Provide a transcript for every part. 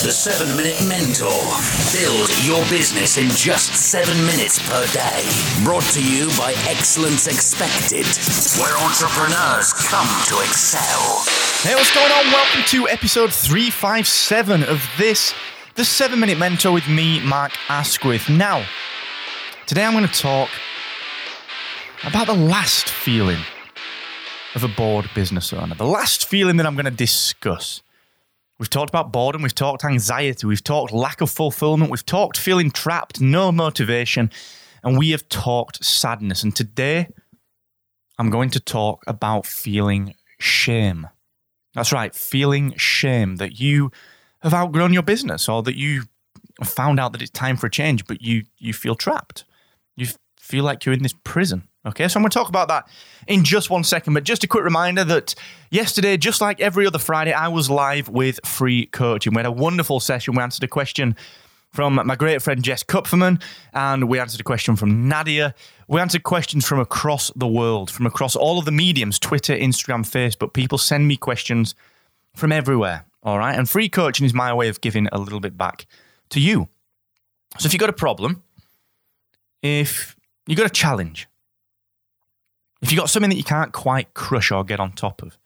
The 7 Minute Mentor. Build your business in just 7 minutes per day. Brought to you by Excellence Expected, where entrepreneurs come to excel. Hey, what's going on? Welcome to episode 357 of this, The 7 Minute Mentor with me, Mark Asquith. Now, today I'm going to talk about the last feeling of a bored business owner. The last feeling that I'm going to discuss. We've talked about boredom, we've talked anxiety, we've talked lack of fulfillment, we've talked feeling trapped, no motivation, and we have talked sadness. And today, I'm going to talk about feeling shame. That's right, feeling shame that you have outgrown your business or that you found out that it's time for a change, but you feel trapped. You feel like you're in this prison. Okay, so I'm going to talk about that in just 1 second, but just a quick reminder that yesterday, just like every other Friday, I was live with free coaching. We had a wonderful session. We answered a question from my great friend Jess Kupferman, and we answered a question from Nadia. We answered questions from across the world, from across all of the mediums, Twitter, Instagram, Facebook. People send me questions from everywhere, all right? And free coaching is my way of giving a little bit back to you. So if you've got a problem, if you've got a challenge, if you've got something that you can't quite crush or get on top of,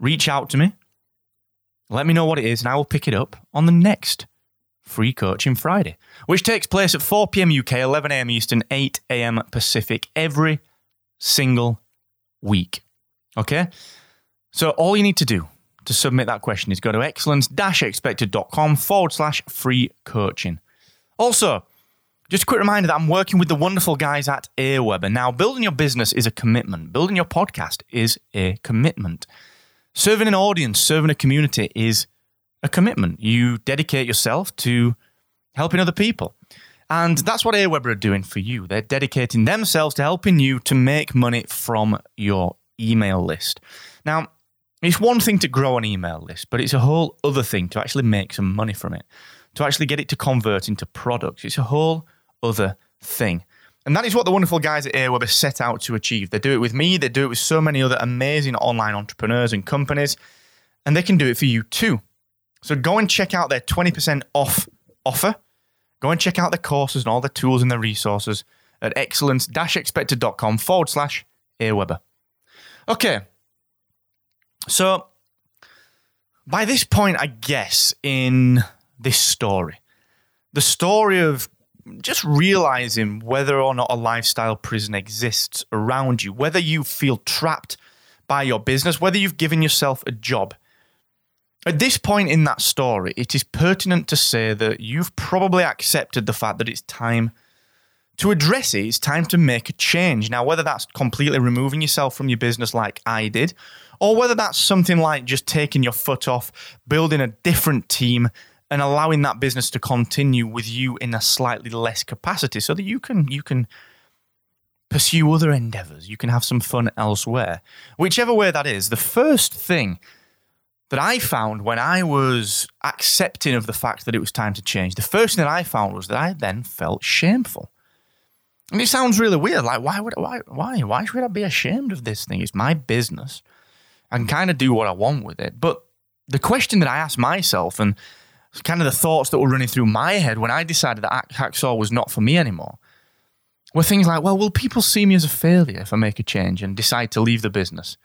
reach out to me, let me know what it is, and I will pick it up on the next Free Coaching Friday, which takes place at 4 p.m. UK, 11 a.m. Eastern, 8 a.m. Pacific, every single week. Okay? So all you need to do to submit that question is go to excellence-expected.com/free coaching. Also, just a quick reminder that I'm working with the wonderful guys at Aweber. Now, building your business is a commitment. Building your podcast is a commitment. Serving an audience, serving a community is a commitment. You dedicate yourself to helping other people. And that's what Aweber are doing for you. They're dedicating themselves to helping you to make money from your email list. Now, it's one thing to grow an email list, but it's a whole other thing to actually make some money from it, to actually get it to convert into products. It's a whole other thing. And that is what the wonderful guys at Aweber set out to achieve. They do it with me. They do it with so many other amazing online entrepreneurs and companies, and they can do it for you too. So go and check out their 20% off offer. Go and check out the courses and all the tools and the resources at excellence-expected.com/Aweber. Okay. So by this point, I guess in this story, the story of just realizing whether or not a lifestyle prison exists around you, whether you feel trapped by your business, whether you've given yourself a job. At this point in that story, it is pertinent to say that you've probably accepted the fact that it's time to address it. It's time to make a change. Now, whether that's completely removing yourself from your business like I did, or whether that's something like just taking your foot off, building a different team, and allowing that business to continue with you in a slightly less capacity so that you can pursue other endeavors. You can have some fun elsewhere. Whichever way that is, the first thing that I found when I was accepting of the fact that it was time to change, the first thing that I found was that I then felt shameful. And it sounds really weird. Like, why should I be ashamed of this thing? It's my business. I can kind of do what I want with it. But the question that I asked myself, and kind of the thoughts that were running through my head when I decided that Hacksaw was not for me anymore, were things like, well, will people see me as a failure if I make a change and decide to leave the business?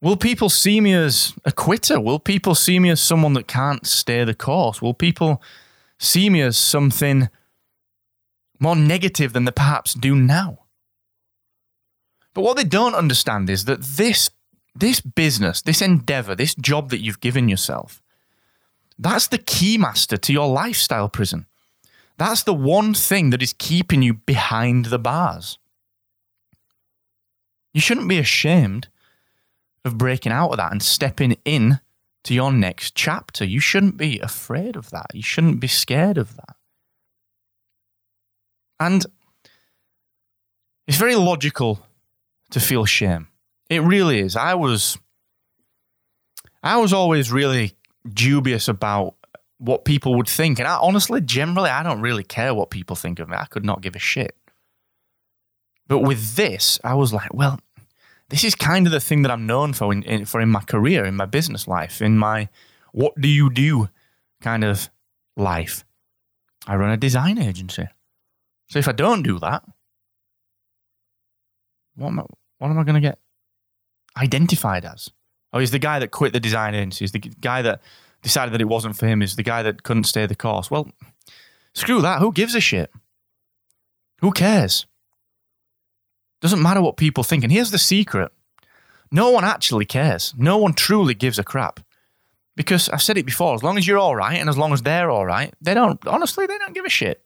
Will people see me as a quitter? Will people see me as someone that can't stay the course? Will people see me as something more negative than they perhaps do now? But what they don't understand is that this business, this endeavor, this job that you've given yourself, that's the key master to your lifestyle prison. That's the one thing that is keeping you behind the bars. You shouldn't be ashamed of breaking out of that and stepping in to your next chapter. You shouldn't be afraid of that. You shouldn't be scared of that. And it's very logical to feel shame. It really is. I was always really dubious about what people would think. And I honestly, generally, I don't really care what people think of me. I could not give a shit. But with this, I was like, well, this is kind of the thing that I'm known for in my career, in my business life, in my what do you do kind of life. I run a design agency. So if I don't do that, what am I going to get identified as? Oh, he's the guy that quit the design agency. He's the guy that decided that it wasn't for him. He's the guy that couldn't stay the course. Well, screw that. Who gives a shit? Who cares? Doesn't matter what people think. And here's the secret. No one actually cares. No one truly gives a crap. Because I've said it before, as long as you're all right and as long as they're all right, they don't give a shit.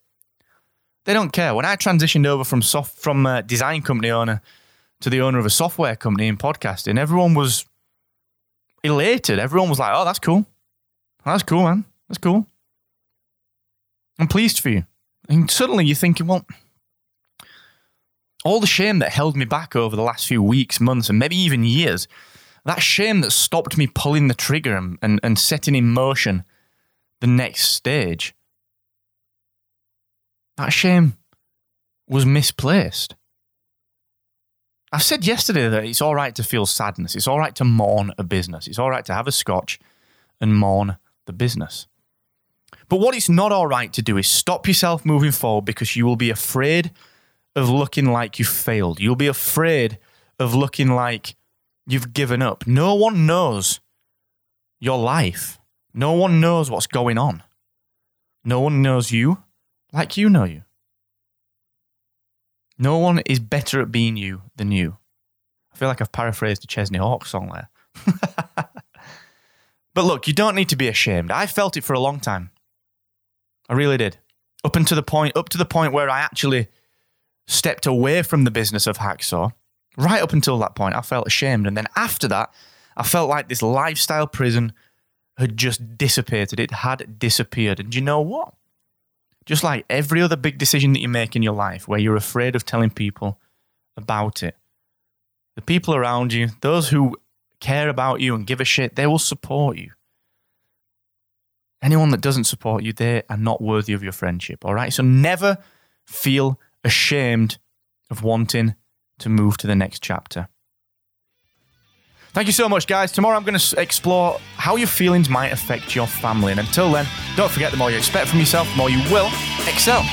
They don't care. When I transitioned over from a design company owner to the owner of a software company in podcasting, everyone was elated. Everyone was like, oh, that's cool. That's cool, man. That's cool. I'm pleased for you. And suddenly you're thinking, well, all the shame that held me back over the last few weeks, months, and maybe even years, that shame that stopped me pulling the trigger and setting in motion the next stage, that shame was misplaced. I said yesterday that it's all right to feel sadness. It's all right to mourn a business. It's all right to have a scotch and mourn the business. But what it's not all right to do is stop yourself moving forward, because you will be afraid of looking like you failed. You'll be afraid of looking like you've given up. No one knows your life. No one knows what's going on. No one knows you like you know you. No one is better at being you than you. I feel like I've paraphrased a Chesney Hawk song there. But look, you don't need to be ashamed. I felt it for a long time. I really did. Up to the point where I actually stepped away from the business of Hacksaw. Right up until that point, I felt ashamed. And then after that, I felt like this lifestyle prison had just dissipated. It had disappeared. And you know what? Just like every other big decision that you make in your life where you're afraid of telling people about it, the people around you, those who care about you and give a shit, they will support you. Anyone that doesn't support you, they are not worthy of your friendship, all right? So never feel ashamed of wanting to move to the next chapter. Thank you so much, guys. Tomorrow I'm going to explore how your feelings might affect your family. And until then, don't forget, the more you expect from yourself, the more you will excel.